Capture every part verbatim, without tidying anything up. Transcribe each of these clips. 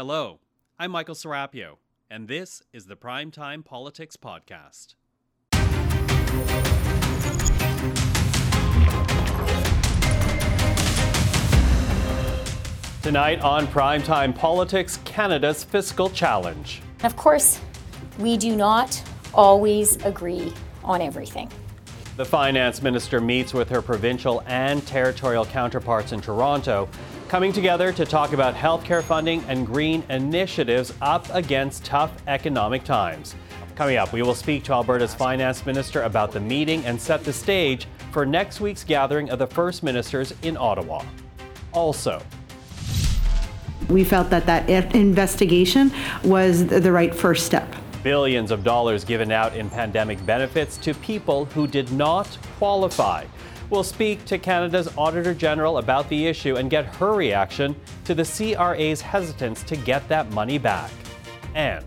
Hello, I'm Michael Serapio, and this is the Primetime Politics Podcast. Tonight on Primetime Politics, Canada's fiscal challenge. Of course, we do not always agree on everything. The finance minister meets with her provincial and territorial counterparts in Toronto, coming together to talk about healthcare funding and green initiatives up against tough economic times. Coming up, we will speak to Alberta's finance minister about the meeting and set the stage for next week's gathering of the First Ministers in Ottawa. Also, we felt that that investigation was the right first step. Billions of dollars given out in pandemic benefits to people who did not qualify. We'll speak to Canada's Auditor General about the issue and get her reaction to the C R A's hesitance to get that money back. And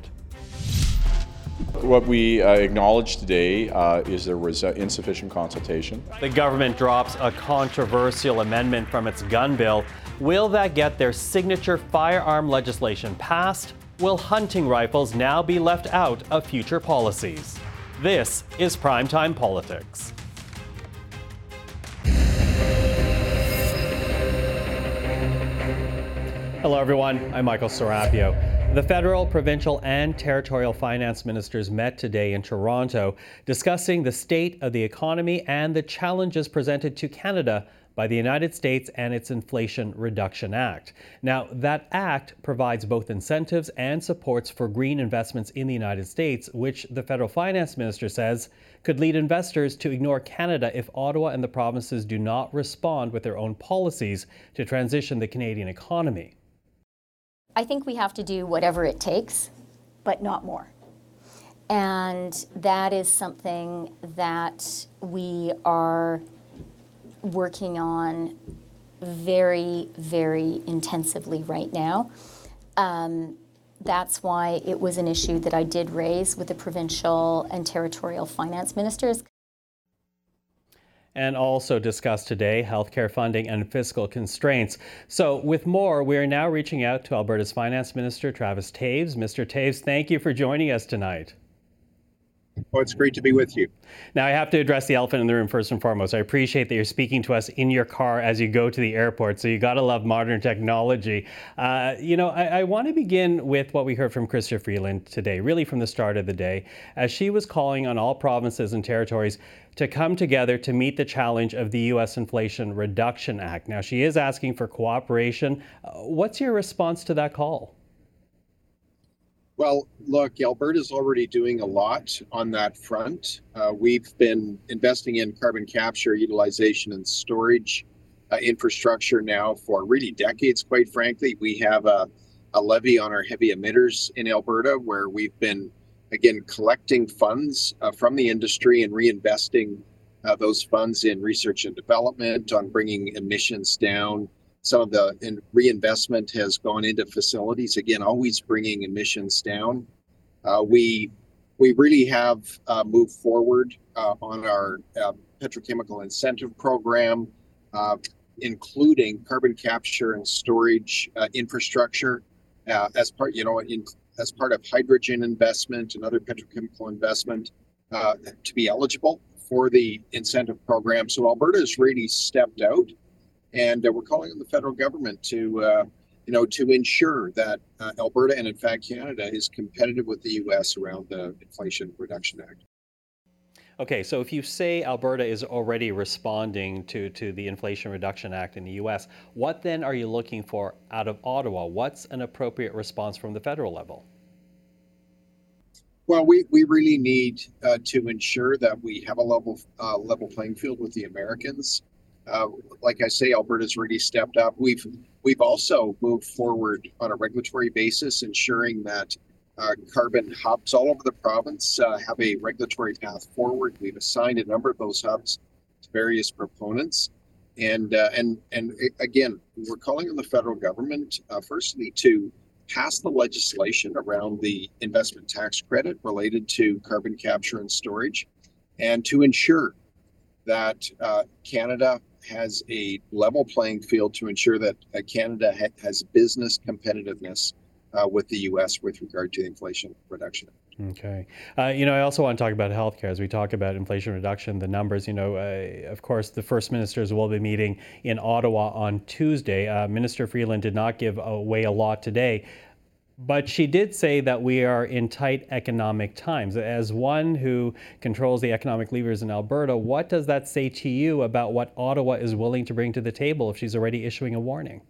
what we uh, acknowledge today uh, is there was uh, insufficient consultation. The government drops a controversial amendment from its gun bill. Will that get their signature firearm legislation passed? Will hunting rifles now be left out of future policies? This is Primetime Politics. Hello everyone, I'm Michael Serapio. The federal, provincial and territorial finance ministers met today in Toronto, discussing the state of the economy and the challenges presented to Canada by the United States and its Inflation Reduction Act. Now, that act provides both incentives and supports for green investments in the United States, which the federal finance minister says could lead investors to ignore Canada if Ottawa and the provinces do not respond with their own policies to transition the Canadian economy. I think we have to do whatever it takes, but not more. And that is something that we are working on very, very intensively right now. Um, that's why it was an issue that I did raise with the provincial and territorial finance ministers. And also discussed today, healthcare funding and fiscal constraints. So with more, we are now reaching out to Alberta's Finance Minister, Travis Toews. Mister Toews, thank you for joining us tonight. Well, it's great to be with you. Now, I have to address the elephant in the room first and foremost. I appreciate that you're speaking to us in your car as you go to the airport, so you got to love modern technology. Uh, you know, I, I want to begin with what we heard from Chrystia Freeland today, really from the start of the day, as she was calling on all provinces and territories to come together to meet the challenge of the U S Inflation Reduction Act. Now, she is asking for cooperation. Uh, what's your response to that call? Well, look, Alberta's already doing a lot on that front. Uh, we've been investing in carbon capture, utilization and storage uh, infrastructure now for really decades, quite frankly. We have a, a levy on our heavy emitters in Alberta where we've been, again, collecting funds uh, from the industry and reinvesting uh, those funds in research and development on bringing emissions down. Some of the reinvestment has gone into facilities, again, always bringing emissions down. Uh, we we really have uh, moved forward uh, on our uh, petrochemical incentive program, uh, including carbon capture and storage uh, infrastructure uh, as part, you know, in, as part of hydrogen investment and other petrochemical investment uh, to be eligible for the incentive program. So Alberta's really stepped out. And uh, we're calling on the federal government to, uh, you know, to ensure that uh, Alberta and, in fact, Canada is competitive with the U S around the Inflation Reduction Act. Okay, so if you say Alberta is already responding to, to the Inflation Reduction Act in the U S, what then are you looking for out of Ottawa? What's an appropriate response from the federal level? Well, we, we really need uh, to ensure that we have a level uh, level playing field with the Americans. Uh, like I say, Alberta's really stepped up. We've we've also moved forward on a regulatory basis, ensuring that uh, carbon hubs all over the province uh, have a regulatory path forward. We've assigned a number of those hubs to various proponents, and uh, and and again, we're calling on the federal government uh, firstly to pass the legislation around the investment tax credit related to carbon capture and storage, and to ensure that uh, Canada has a level playing field to ensure that uh, Canada ha- has business competitiveness uh, with the U S with regard to the Inflation Reduction Act. Okay. Uh, you know, I also want to talk about healthcare as we talk about inflation reduction, the numbers. You know, uh, of course, the First Ministers will be meeting in Ottawa on Tuesday. Uh, Minister Freeland did not give away a lot today, but she did say that we are in tight economic times. As one who controls the economic levers in Alberta, what does that say to you about what Ottawa is willing to bring to the table if she's already issuing a warning?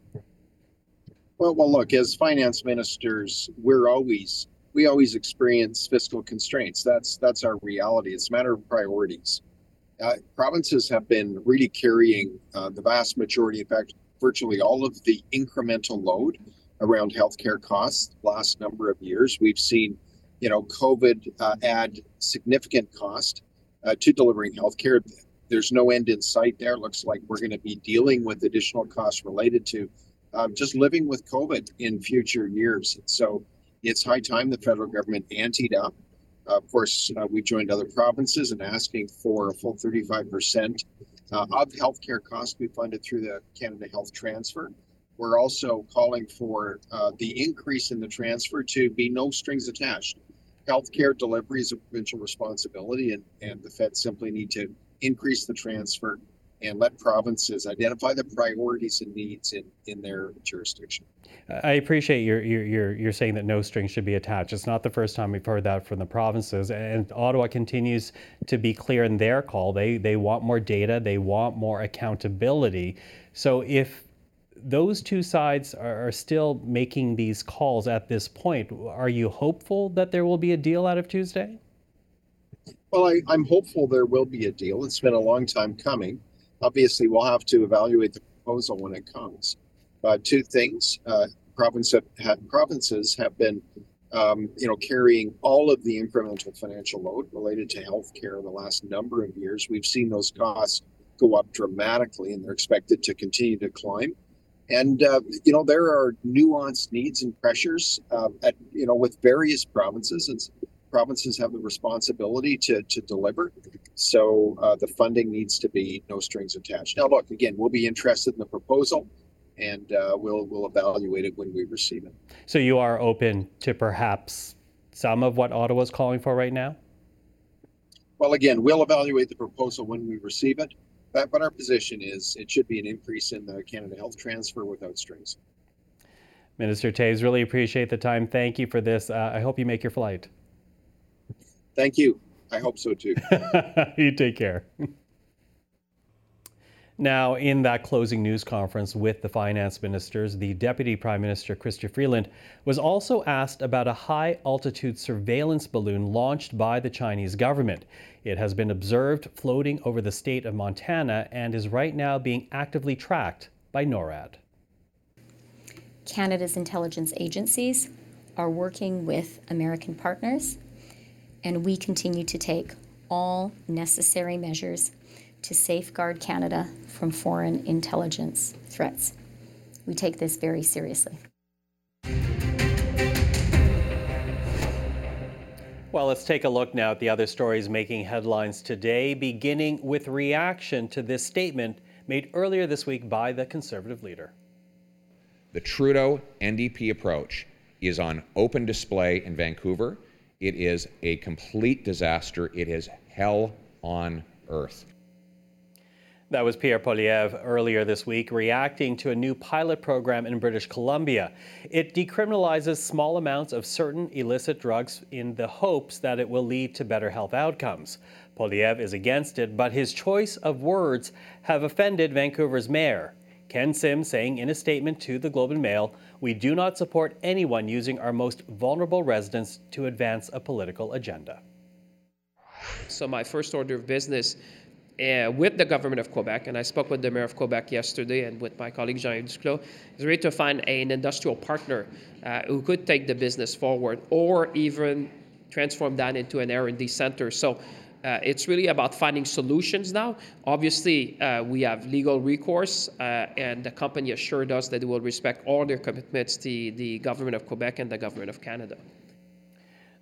Well, well look, as finance ministers, we're always... we always experience fiscal constraints. That's that's our reality. It's a matter of priorities. Uh, provinces have been really carrying uh, the vast majority, in fact, virtually all of the incremental load around healthcare costs the last number of years. We've seen, you know, COVID uh, add significant cost uh, to delivering healthcare. There's no end in sight there. It looks like we're going to be dealing with additional costs related to um, just living with COVID in future years. So it's high time the federal government anteed up. Uh, of course, uh, we joined other provinces in asking for a full thirty-five percent uh, of healthcare costs to be funded through the Canada Health Transfer. We're also calling for uh, the increase in the transfer to be no strings attached. Healthcare delivery is a provincial responsibility, and, and the feds simply need to increase the transfer and let provinces identify the priorities and needs in, in their jurisdiction. I appreciate your your your saying that no strings should be attached. It's not the first time we've heard that from the provinces, and Ottawa continues to be clear in their call. They they want more data, they want more accountability. So if those two sides are, are still making these calls at this point, are you hopeful that there will be a deal out of Tuesday? Well, I, I'm hopeful there will be a deal. It's been a long time coming. Obviously, we'll have to evaluate the proposal when it comes. Uh, two things: uh, province have, have, provinces have been, um, you know, carrying all of the incremental financial load related to healthcare in the last number of years. We've seen those costs go up dramatically, and they're expected to continue to climb. And uh, you know, there are nuanced needs and pressures uh, at you know with various provinces, and provinces have the responsibility to, to deliver. So uh, the funding needs to be no strings attached. Now, look, again, we'll be interested in the proposal, and uh, we'll we'll evaluate it when we receive it. So you are open to perhaps some of what Ottawa is calling for right now? Well, again, we'll evaluate the proposal when we receive it. But, but our position is it should be an increase in the Canada Health Transfer without strings. Minister Toews, really appreciate the time. Thank you for this. Uh, I hope you make your flight. Thank you. I hope so too. You take care. Now, in that closing news conference with the finance ministers, the Deputy Prime Minister, Chrystia Freeland, was also asked about a high-altitude surveillance balloon launched by the Chinese government. It has been observed floating over the state of Montana and is right now being actively tracked by NORAD. Canada's intelligence agencies are working with American partners, and we continue to take all necessary measures to safeguard Canada from foreign intelligence threats. We take this very seriously. Well, let's take a look now at the other stories making headlines today, beginning with reaction to this statement made earlier this week by the Conservative leader. The Trudeau N D P approach is on open display in Vancouver. It is a complete disaster. It is hell on earth. That was Pierre Poilievre earlier this week, reacting to a new pilot program in British Columbia. It decriminalizes small amounts of certain illicit drugs in the hopes that it will lead to better health outcomes. Poilievre is against it, but his choice of words have offended Vancouver's mayor, Ken Sim, saying in a statement to the Globe and Mail, "We do not support anyone using our most vulnerable residents to advance a political agenda." So my first order of business uh, with the government of Quebec, and I spoke with the mayor of Quebec yesterday and with my colleague Jean-Yves Duclos, is really to find an industrial partner uh, who could take the business forward or even transform that into an R and D center. So Uh, it's really about finding solutions now. Obviously, uh, we have legal recourse, uh, and the company assured us that it will respect all their commitments to the government of Quebec and the government of Canada.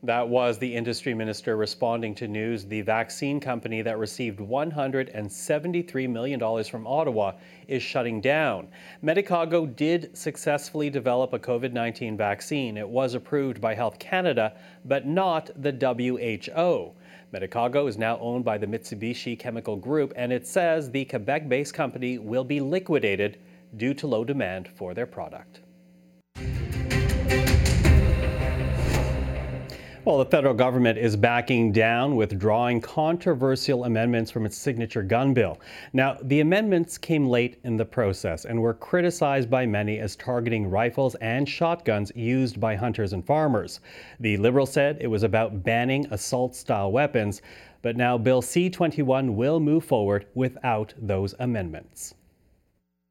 That was the industry minister responding to news the vaccine company that received one hundred seventy-three million dollars from Ottawa is shutting down. Medicago did successfully develop a COVID nineteen vaccine. It was approved by Health Canada, but not the W H O. Medicago is now owned by the Mitsubishi Chemical Group, and it says the Quebec-based company will be liquidated due to low demand for their product. Well, the federal government is backing down, withdrawing controversial amendments from its signature gun bill. Now, the amendments came late in the process and were criticized by many as targeting rifles and shotguns used by hunters and farmers. The Liberals said it was about banning assault-style weapons, but now Bill C twenty-one will move forward without those amendments.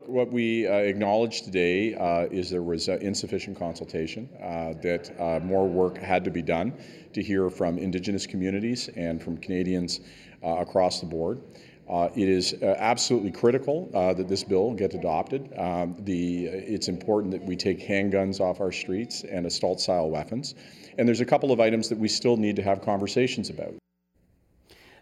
What we uh, acknowledge today uh, is there was uh, insufficient consultation, uh, that uh, more work had to be done to hear from Indigenous communities and from Canadians uh, across the board. Uh, it is uh, absolutely critical uh, that this bill get adopted. Um, the, it's important that we take handguns off our streets and assault-style weapons. And there's a couple of items that we still need to have conversations about.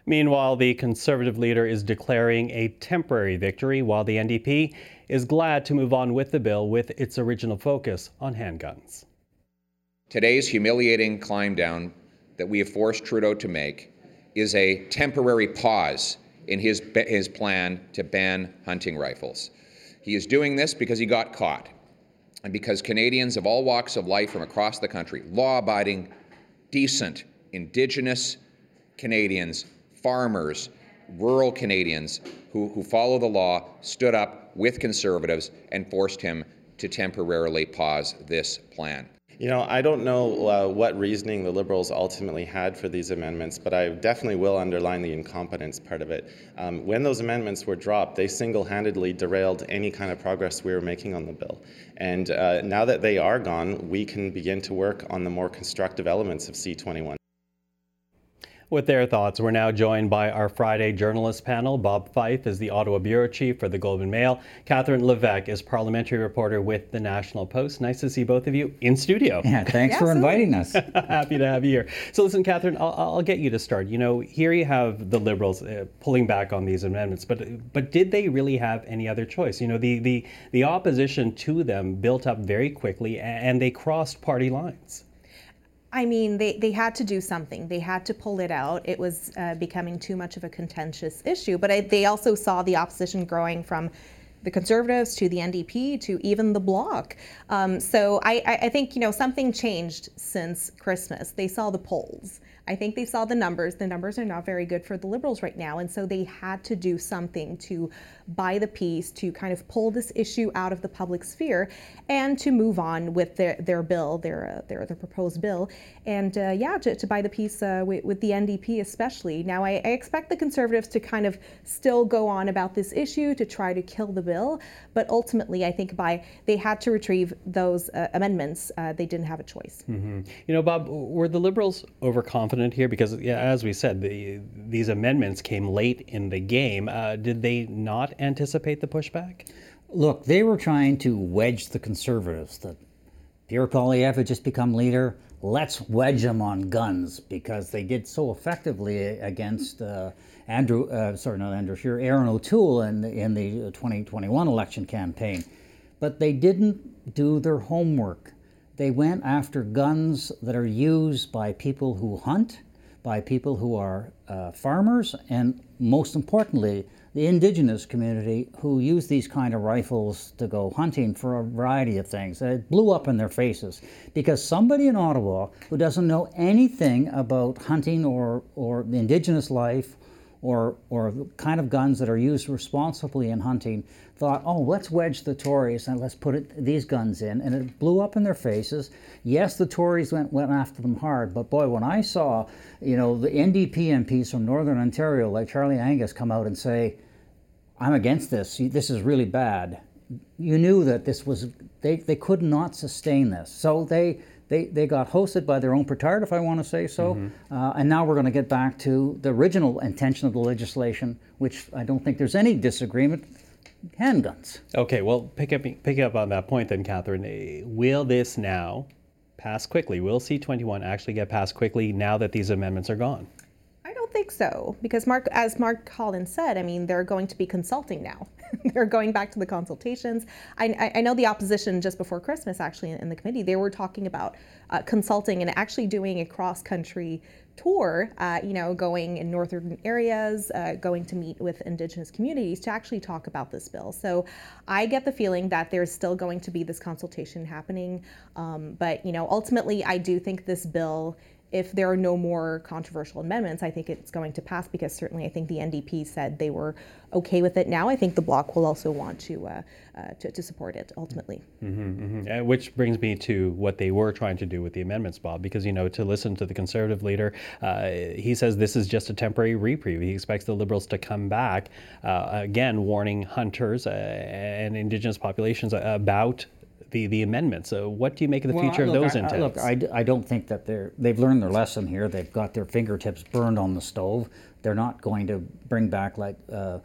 Meanwhile, the Conservative leader is declaring a temporary victory, while the N D P is glad to move on with the bill with its original focus on handguns. Today's humiliating climb down that we have forced Trudeau to make is a temporary pause in his, his plan to ban hunting rifles. He is doing this because he got caught and because Canadians of all walks of life from across the country, law-abiding, decent, Indigenous Canadians, farmers, rural Canadians who, who follow the law, stood up with Conservatives and forced him to temporarily pause this plan. You know, I don't know uh, what reasoning the Liberals ultimately had for these amendments, but I definitely will underline the incompetence part of it. Um, when those amendments were dropped, they single-handedly derailed any kind of progress we were making on the bill. And uh, now that they are gone, we can begin to work on the more constructive elements of C twenty-one. With their thoughts, we're now joined by our Friday journalist panel. Bob Fife is the Ottawa bureau chief for the Globe and Mail. Catherine Levesque is parliamentary reporter with the National Post. Nice to see both of you in studio. Yeah, thanks yeah, for inviting us. Happy to have you here. So listen, Catherine, I'll, I'll get you to start. You know, here you have the Liberals uh, pulling back on these amendments, but but did they really have any other choice? You know, the, the, the opposition to them built up very quickly, and they crossed party lines. I mean, they, they had to do something. They had to pull it out. It was uh, becoming too much of a contentious issue. But I, they also saw the opposition growing from the Conservatives to the N D P to even the Bloc. Um, so I, I think, you know, something changed since Christmas. They saw the polls. I think they saw the numbers. The numbers are not very good for the Liberals right now. And so they had to do something to buy the peace, to kind of pull this issue out of the public sphere and to move on with their, their bill, their, uh, their their proposed bill. And uh, yeah, to, to buy the peace uh, with, with the N D P especially. Now, I, I expect the Conservatives to kind of still go on about this issue, to try to kill the bill. But ultimately, I think by they had to retrieve those uh, amendments. Uh, they didn't have a choice. Mm-hmm. You know, Bob, were the Liberals overconfident here? Because, yeah, as we said, the, these amendments came late in the game. Uh, did they not anticipate the pushback? Look, they were trying to wedge the Conservatives. The Pierre Poilievre had just become leader. Let's wedge them on guns, because they did so effectively against uh, Andrew, uh, sorry, not Andrew Scheer, Aaron O'Toole in the, in the twenty twenty-one election campaign. But they didn't do their homework. They went after guns that are used by people who hunt, by people who are uh, farmers, and most importantly, the Indigenous community who use these kind of rifles to go hunting for a variety of things. It blew up in their faces because somebody in Ottawa who doesn't know anything about hunting or, or Indigenous life or or the kind of guns that are used responsibly in hunting, thought, oh, let's wedge the Tories and let's put it, these guns in. And it blew up in their faces. Yes, the Tories went, went after them hard, but boy, when I saw, you know, the N D P M Ps from Northern Ontario, like Charlie Angus, come out and say, I'm against this, this is really bad. You knew that this was, they, they could not sustain this. So they They they got hosted by their own petard, if I want to say so, mm-hmm. uh, and now we're going to get back to the original intention of the legislation, which I don't think there's any disagreement, handguns. Okay, well, pick up, pick up on that point then, Catherine. Will this now pass quickly? Will C twenty-one actually get passed quickly now that these amendments are gone? I don't think so, because Mark, as Mark Holland said, I mean, they're going to be consulting now. They're going back to the consultations. I, I know the opposition just before Christmas, actually, in the committee, they were talking about uh, consulting and actually doing a cross-country tour, uh, you know, going in northern areas, uh, going to meet with indigenous communities to actually talk about this bill. So I get the feeling that there's still going to be this consultation happening. Um, but, you know, ultimately, I do think this bill, if there are no more controversial amendments, I think it's going to pass, because certainly I think the N D P said they were okay with it now. I think the Bloc will also want to uh, uh, to, to support it ultimately. Mm-hmm, mm-hmm. Which brings me to what they were trying to do with the amendments, Bob, because, you know, to listen to the Conservative leader, uh, he says this is just a temporary reprieve. He expects the Liberals to come back, uh, again, warning hunters uh, and Indigenous populations about the, the amendments. So what do you make of the well, future I, of look, those I, intents? I, look, I, I don't think that they're, they've learned their lesson here. They've got their fingertips burned on the stove. They're not going to bring back like uh,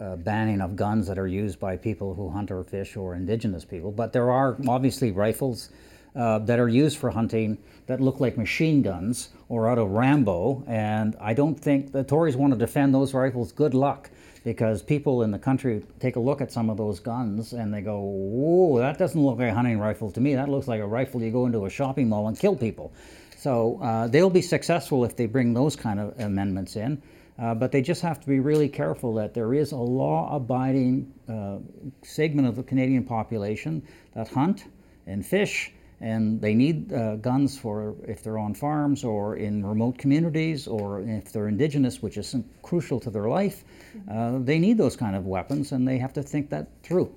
uh, banning of guns that are used by people who hunt or fish or indigenous people. But there are obviously rifles uh, that are used for hunting that look like machine guns or out of Rambo. And I don't think the Tories want to defend those rifles. Good luck. Because people in the country take a look at some of those guns and they go, whoa, that doesn't look like a hunting rifle to me. That looks like a rifle you go into a shopping mall and kill people. So uh, they'll be successful if they bring those kind of amendments in. Uh, but they just have to be really careful that there is a law-abiding uh, segment of the Canadian population that hunt and fish, and they need uh, guns for if they're on farms or in remote communities, or if they're indigenous, which is crucial to their life. Uh, they need those kind of weapons, and they have to think that through.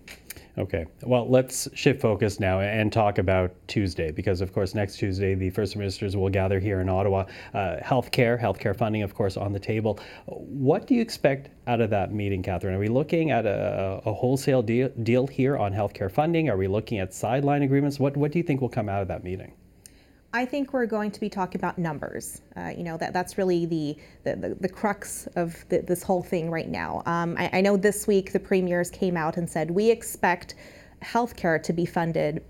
Okay, well, let's shift focus now and talk about Tuesday, because of course next Tuesday the First Ministers will gather here in Ottawa. Uh, healthcare, healthcare funding, of course, on the table. What do you expect out of that meeting, Catherine? Are we looking at a, a wholesale deal, deal here on healthcare funding? Are we looking at sideline agreements? What what do you think will come out of that meeting? I think we're going to be talking about numbers. Uh, you know, that that's really the the, the, the crux of the, this whole thing right now. Um, I, I know this week the premiers came out and said, we expect healthcare to be funded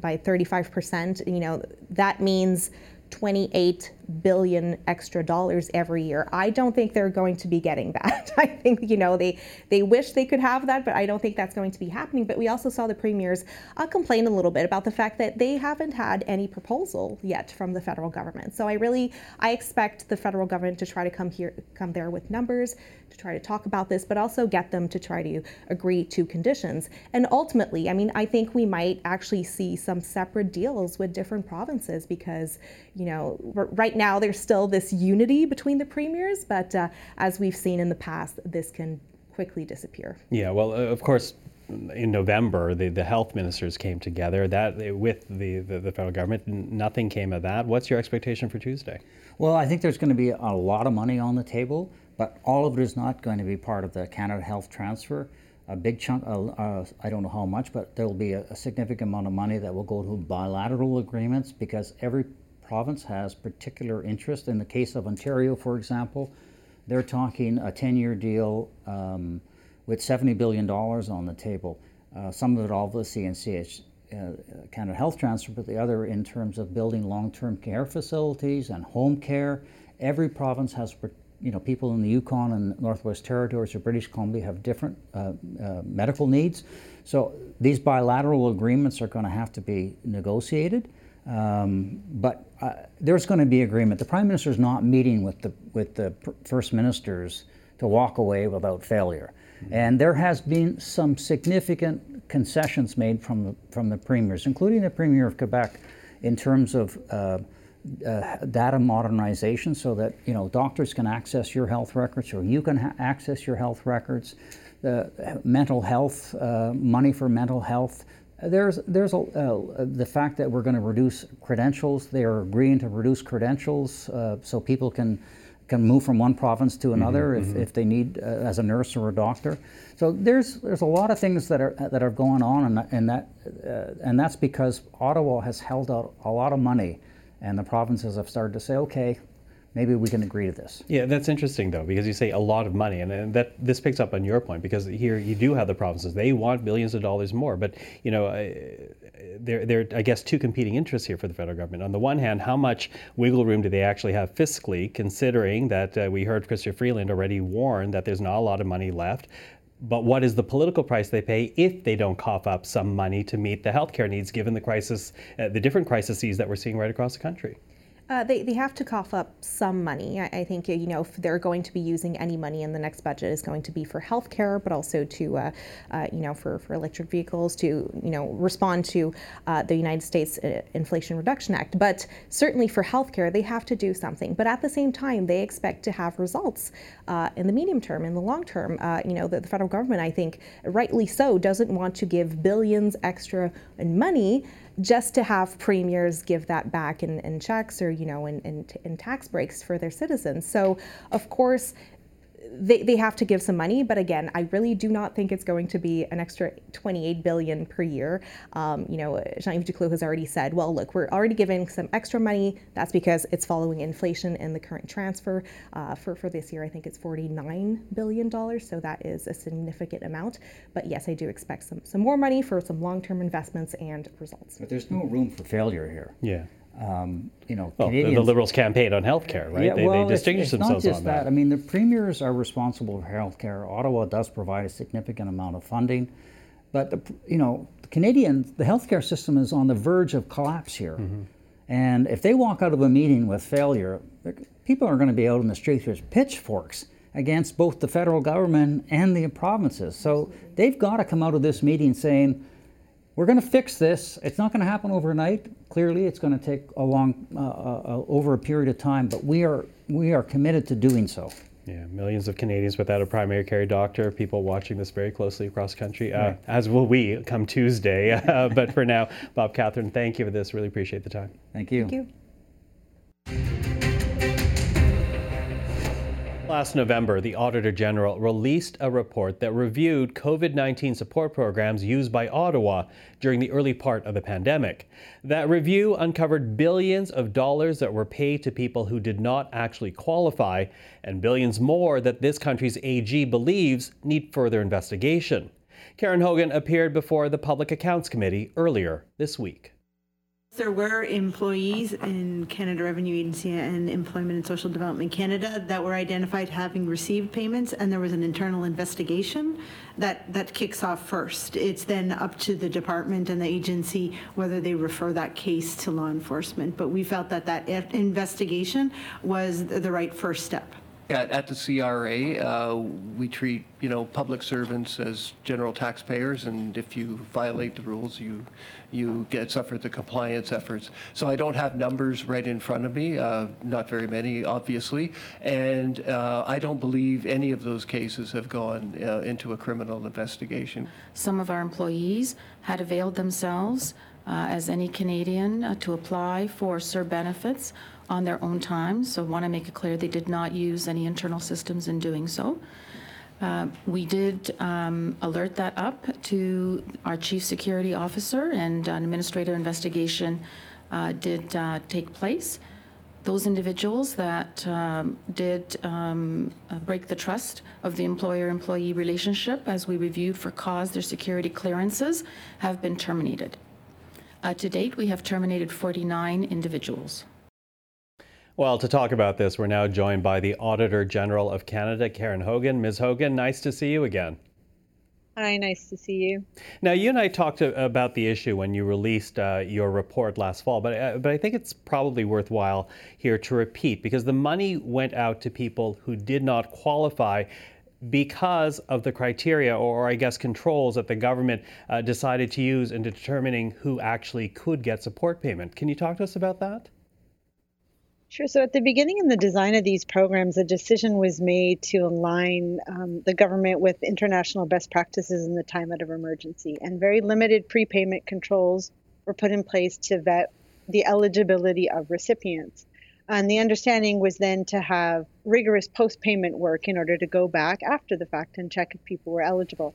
by thirty-five percent. You know, that means twenty-eight billion extra dollars every year. I don't think they're going to be getting that. I think, you know, they they wish they could have that, but I don't think that's going to be happening. But we also saw the premiers uh, complain a little bit about the fact that they haven't had any proposal yet from the federal government. So I really, I expect the federal government to try to come here, come there with numbers, to try to talk about this, but also get them to try to agree to conditions. And ultimately, I mean, I think we might actually see some separate deals with different provinces, because, you know, right now there's still this unity between the premiers, but uh, as we've seen in the past, this can quickly disappear. Yeah, well, uh, of course, in November, the, the health ministers came together that with the, the, the federal government. Nothing came of that. What's your expectation for Tuesday? Well, I think there's going to be a lot of money on the table, but all of it is not going to be part of the Canada Health Transfer. A big chunk, uh, uh, I don't know how much, but there will be a, a significant amount of money that will go to bilateral agreements, because every province has particular interest. In the case of Ontario, for example, they're talking a ten-year deal um, with seventy billion dollars on the table. Uh, some of it obviously in C H, uh, Canada Health Transfer, but the other in terms of building long-term care facilities and home care. Every province has, you know, people in the Yukon and Northwest Territories or British Columbia have different uh, uh, medical needs. So these bilateral agreements are going to have to be negotiated. Um, but uh, there's going to be agreement. The Prime Minister is not meeting with the with the pr- First Ministers to walk away without failure. Mm-hmm. And there has been some significant concessions made from the, from the premiers, including the Premier of Quebec, in terms of uh, uh, data modernization, so that, you know, doctors can access your health records, or you can ha- access your health records. The uh, mental health, uh, money for mental health. There's there's a, uh, the fact that we're going to reduce credentials. They are agreeing to reduce credentials uh, so people can can move from one province to another, mm-hmm, if, mm-hmm. if they need uh, as a nurse or a doctor. So there's there's a lot of things that are that are going on, and, and that uh, and that's because Ottawa has held out a lot of money, and the provinces have started to say, okay, maybe we can agree to this. Yeah, that's interesting though, because you say a lot of money, and, and that this picks up on your point, because here you do have the provinces. They want billions of dollars more, but you know, uh, there, there are, I guess, two competing interests here for the federal government. On the one hand, how much wiggle room do they actually have fiscally, considering that uh, we heard Chrystia Freeland already warn that there's not a lot of money left. But what is the political price they pay if they don't cough up some money to meet the healthcare needs, given the crisis, uh, the different crises that we're seeing right across the country? Uh, they, they have to cough up some money. I, I think, you know, if they're going to be using any money in the next budget, is going to be for healthcare, but also to, uh, uh, you know, for, for electric vehicles, to, you know, respond to uh, the United States Inflation Reduction Act. But certainly for healthcare, they have to do something. But at the same time, they expect to have results uh, in the medium term, in the long term. Uh, you know, the, the federal government, I think, rightly so, doesn't want to give billions extra in money just to have premiers give that back in, in checks or, you know, in, in, in tax breaks for their citizens. So, of course, they, they have to give some money. But again, I really do not think it's going to be an extra twenty-eight billion dollars per year. Um, you know, Jean-Yves Duclos has already said, well, look, we're already giving some extra money. That's because it's following inflation and the current transfer. Uh, for, for this year, I think it's forty-nine billion dollars. So that is a significant amount. But yes, I do expect some, some more money for some long-term investments and results. But there's no room for failure here. Yeah. Um, you know, well, the Liberals campaigned on health care, right? Yeah, they well, they distinguish themselves on that. It's not just that. I mean, the premiers are responsible for health care. Ottawa does provide a significant amount of funding. But, the, you know, the Canadian, the health care system is on the verge of collapse here. Mm-hmm. And if they walk out of a meeting with failure, people are going to be out in the streets with pitchforks against both the federal government and the provinces. So they've got to come out of this meeting saying, we're going to fix this. It's not going to happen overnight. Clearly, it's going to take a long, uh, uh, over a period of time, but we are we are committed to doing so. Yeah, millions of Canadians without a primary care doctor, people watching this very closely across the country, uh, right. As will we come Tuesday. Uh, but for now, Bob, Catherine, thank you for this. Really appreciate the time. Thank you. Thank you. Last November, the Auditor General released a report that reviewed COVID nineteen support programs used by Ottawa during the early part of the pandemic. That review uncovered billions of dollars that were paid to people who did not actually qualify, and billions more that this country's A G believes need further investigation. Karen Hogan appeared before the Public Accounts Committee earlier this week. There were employees in Canada Revenue Agency and Employment and Social Development Canada that were identified having received payments, and there was an internal investigation that, that kicks off first. It's then up to the department and the agency whether they refer that case to law enforcement. But we felt that that investigation was the right first step. At, at the C R A, uh, we treat, you know, public servants as general taxpayers, and if you violate the rules, you you get suffer the compliance efforts. So I don't have numbers right in front of me, uh, not very many, obviously, and uh, I don't believe any of those cases have gone uh, into a criminal investigation. Some of our employees had availed themselves, uh, as any Canadian, uh, to apply for C E R B benefits on their own time, so want to make it clear they did not use any internal systems in doing so. Uh, we did um, alert that up to our Chief Security Officer, and an administrative investigation uh, did uh, take place. Those individuals that um, did um, break the trust of the employer-employee relationship, as we reviewed for cause, their security clearances have been terminated. Uh, to date, we have terminated forty-nine individuals. Well, to talk about this, we're now joined by the Auditor General of Canada, Karen Hogan. Miz Hogan, nice to see you again. Hi, nice to see you. Now, you and I talked to, about the issue when you released uh, your report last fall, but, uh, but I think it's probably worthwhile here to repeat, because the money went out to people who did not qualify because of the criteria, or I guess controls, that the government uh, decided to use in determining who actually could get support payment. Can you talk to us about that? Sure. So at the beginning in the design of these programs, a decision was made to align um, the government with international best practices in the time out of emergency. And very limited prepayment controls were put in place to vet the eligibility of recipients. And the understanding was then to have rigorous post-payment work in order to go back after the fact and check if people were eligible.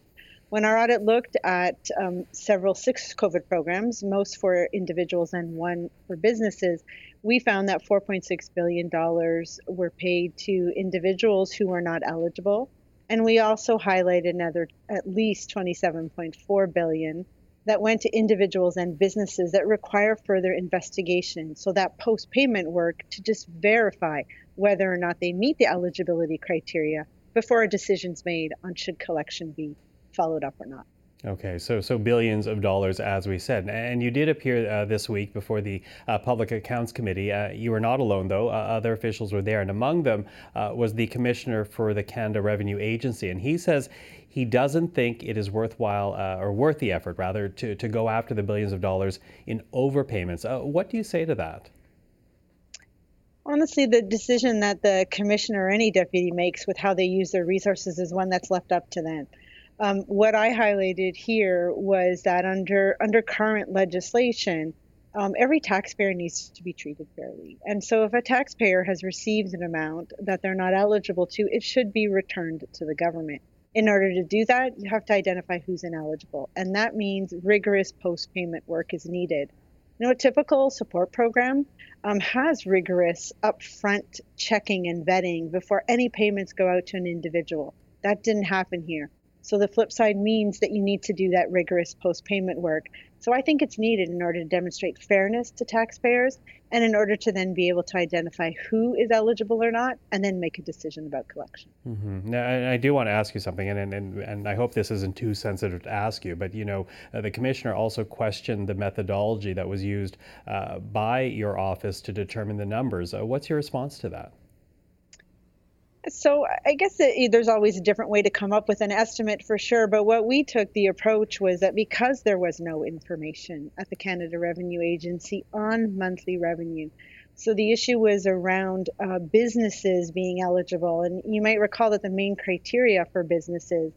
When our audit looked at um, several six COVID programs, most for individuals and one for businesses, we found that four point six billion dollars were paid to individuals who were not eligible. And we also highlighted another at least twenty-seven point four billion dollars that went to individuals and businesses that require further investigation. So that post-payment work to just verify whether or not they meet the eligibility criteria before a decision's made on should collection be followed up or not. Okay, so so billions of dollars, as we said. And you did appear uh, this week before the uh, Public Accounts Committee. Uh, you were not alone, though. Uh, other officials were there, and among them uh, was the Commissioner for the Canada Revenue Agency. And he says he doesn't think it is worthwhile, uh, or worth the effort, rather, to, to go after the billions of dollars in overpayments. Uh, what do you say to that? Honestly, the decision that the Commissioner or any deputy makes with how they use their resources is one that's left up to them. Um, what I highlighted here was that under under current legislation, um, every taxpayer needs to be treated fairly. And so if a taxpayer has received an amount that they're not eligible to, it should be returned to the government. In order to do that, you have to identify who's ineligible. And that means rigorous post-payment work is needed. You know, a typical support program um, has rigorous upfront checking and vetting before any payments go out to an individual. That didn't happen here. So the flip side means that you need to do that rigorous post-payment work. So I think it's needed in order to demonstrate fairness to taxpayers and in order to then be able to identify who is eligible or not and then make a decision about collection. Mm-hmm. Now, and I do want to ask you something, and, and, and I hope this isn't too sensitive to ask you, but you know, uh, the Commissioner also questioned the methodology that was used uh, by your office to determine the numbers. Uh, what's your response to that? So I guess it, there's always a different way to come up with an estimate for sure, but what we took the approach was that because there was no information at the Canada Revenue Agency on monthly revenue, so the issue was around uh, businesses being eligible, and you might recall that the main criteria for businesses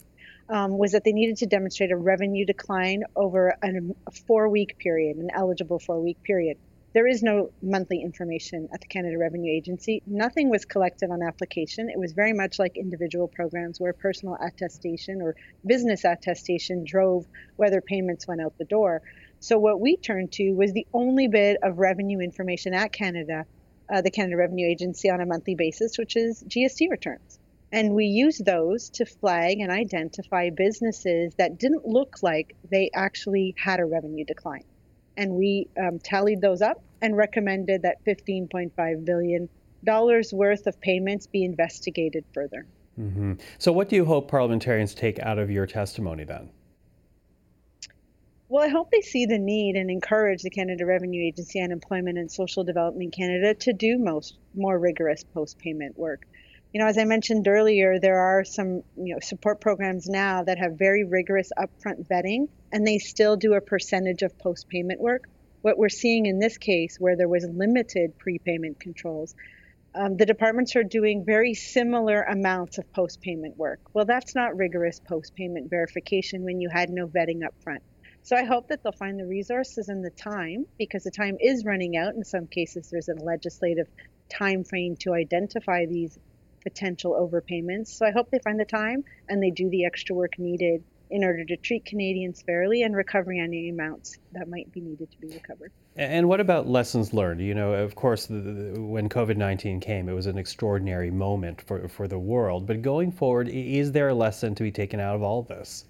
um, was that they needed to demonstrate a revenue decline over a, a four-week period, an eligible four-week period. There is no monthly information at the Canada Revenue Agency. Nothing was collected on application. It was very much like individual programs where personal attestation or business attestation drove whether payments went out the door. So what we turned to was the only bit of revenue information at Canada, uh, the Canada Revenue Agency on a monthly basis, which is G S T returns. And we used those to flag and identify businesses that didn't look like they actually had a revenue decline. And we um, tallied those up and recommended that fifteen point five billion dollars worth of payments be investigated further. Mm-hmm. So what do you hope parliamentarians take out of your testimony then? Well, I hope they see the need and encourage the Canada Revenue Agency on Employment and Social Development Canada to do most more rigorous post-payment work. You know, as I mentioned earlier, there are some, you know, support programs now that have very rigorous upfront vetting, and they still do a percentage of post-payment work. What we're seeing in this case, where there was limited prepayment controls, um, the departments are doing very similar amounts of post-payment work. Well, that's not rigorous post-payment verification when you had no vetting upfront. So I hope that they'll find the resources and the time, because the time is running out. In some cases, there's a legislative time frame to identify these potential overpayments. So I hope they find the time and they do the extra work needed in order to treat Canadians fairly and recovering any amounts that might be needed to be recovered. And what about lessons learned? You know, of course, the, the, when COVID nineteen came, it was an extraordinary moment for, for the world. But going forward, is there a lesson to be taken out of all this?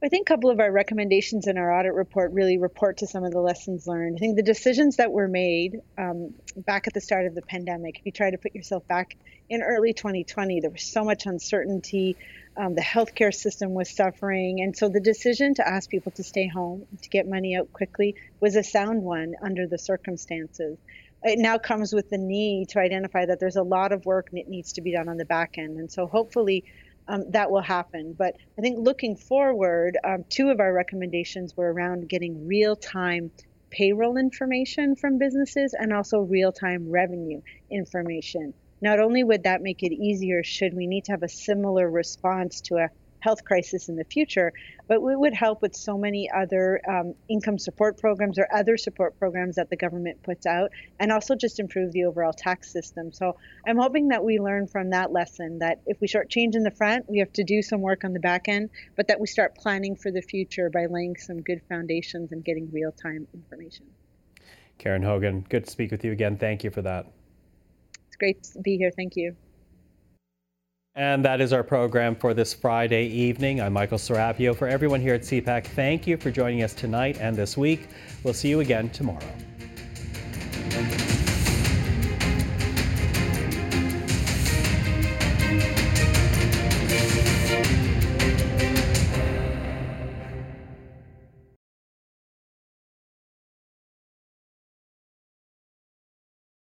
I think a couple of our recommendations in our audit report really report to some of the lessons learned. I think the decisions that were made um, back at the start of the pandemic, if you try to put yourself back in early twenty twenty, there was so much uncertainty. Um, the healthcare system was suffering. And so the decision to ask people to stay home, to get money out quickly, was a sound one under the circumstances. It now comes with the need to identify that there's a lot of work that needs to be done on the back end. And so hopefully, Um, that will happen. But I think looking forward, um, two of our recommendations were around getting real-time payroll information from businesses and also real-time revenue information. Not only would that make it easier should we need to have a similar response to a health crisis in the future, but we would help with so many other um, income support programs or other support programs that the government puts out, and also just improve the overall tax system. So I'm hoping that we learn from that lesson that if we shortchange in the front, we have to do some work on the back end, but that we start planning for the future by laying some good foundations and getting real-time information. Karen Hogan, good to speak with you again. Thank you for that. It's great to be here. Thank you. And that is our program for this Friday evening. I'm Michael Serapio. For everyone here at C PAC, thank you for joining us tonight and this week. We'll see you again tomorrow.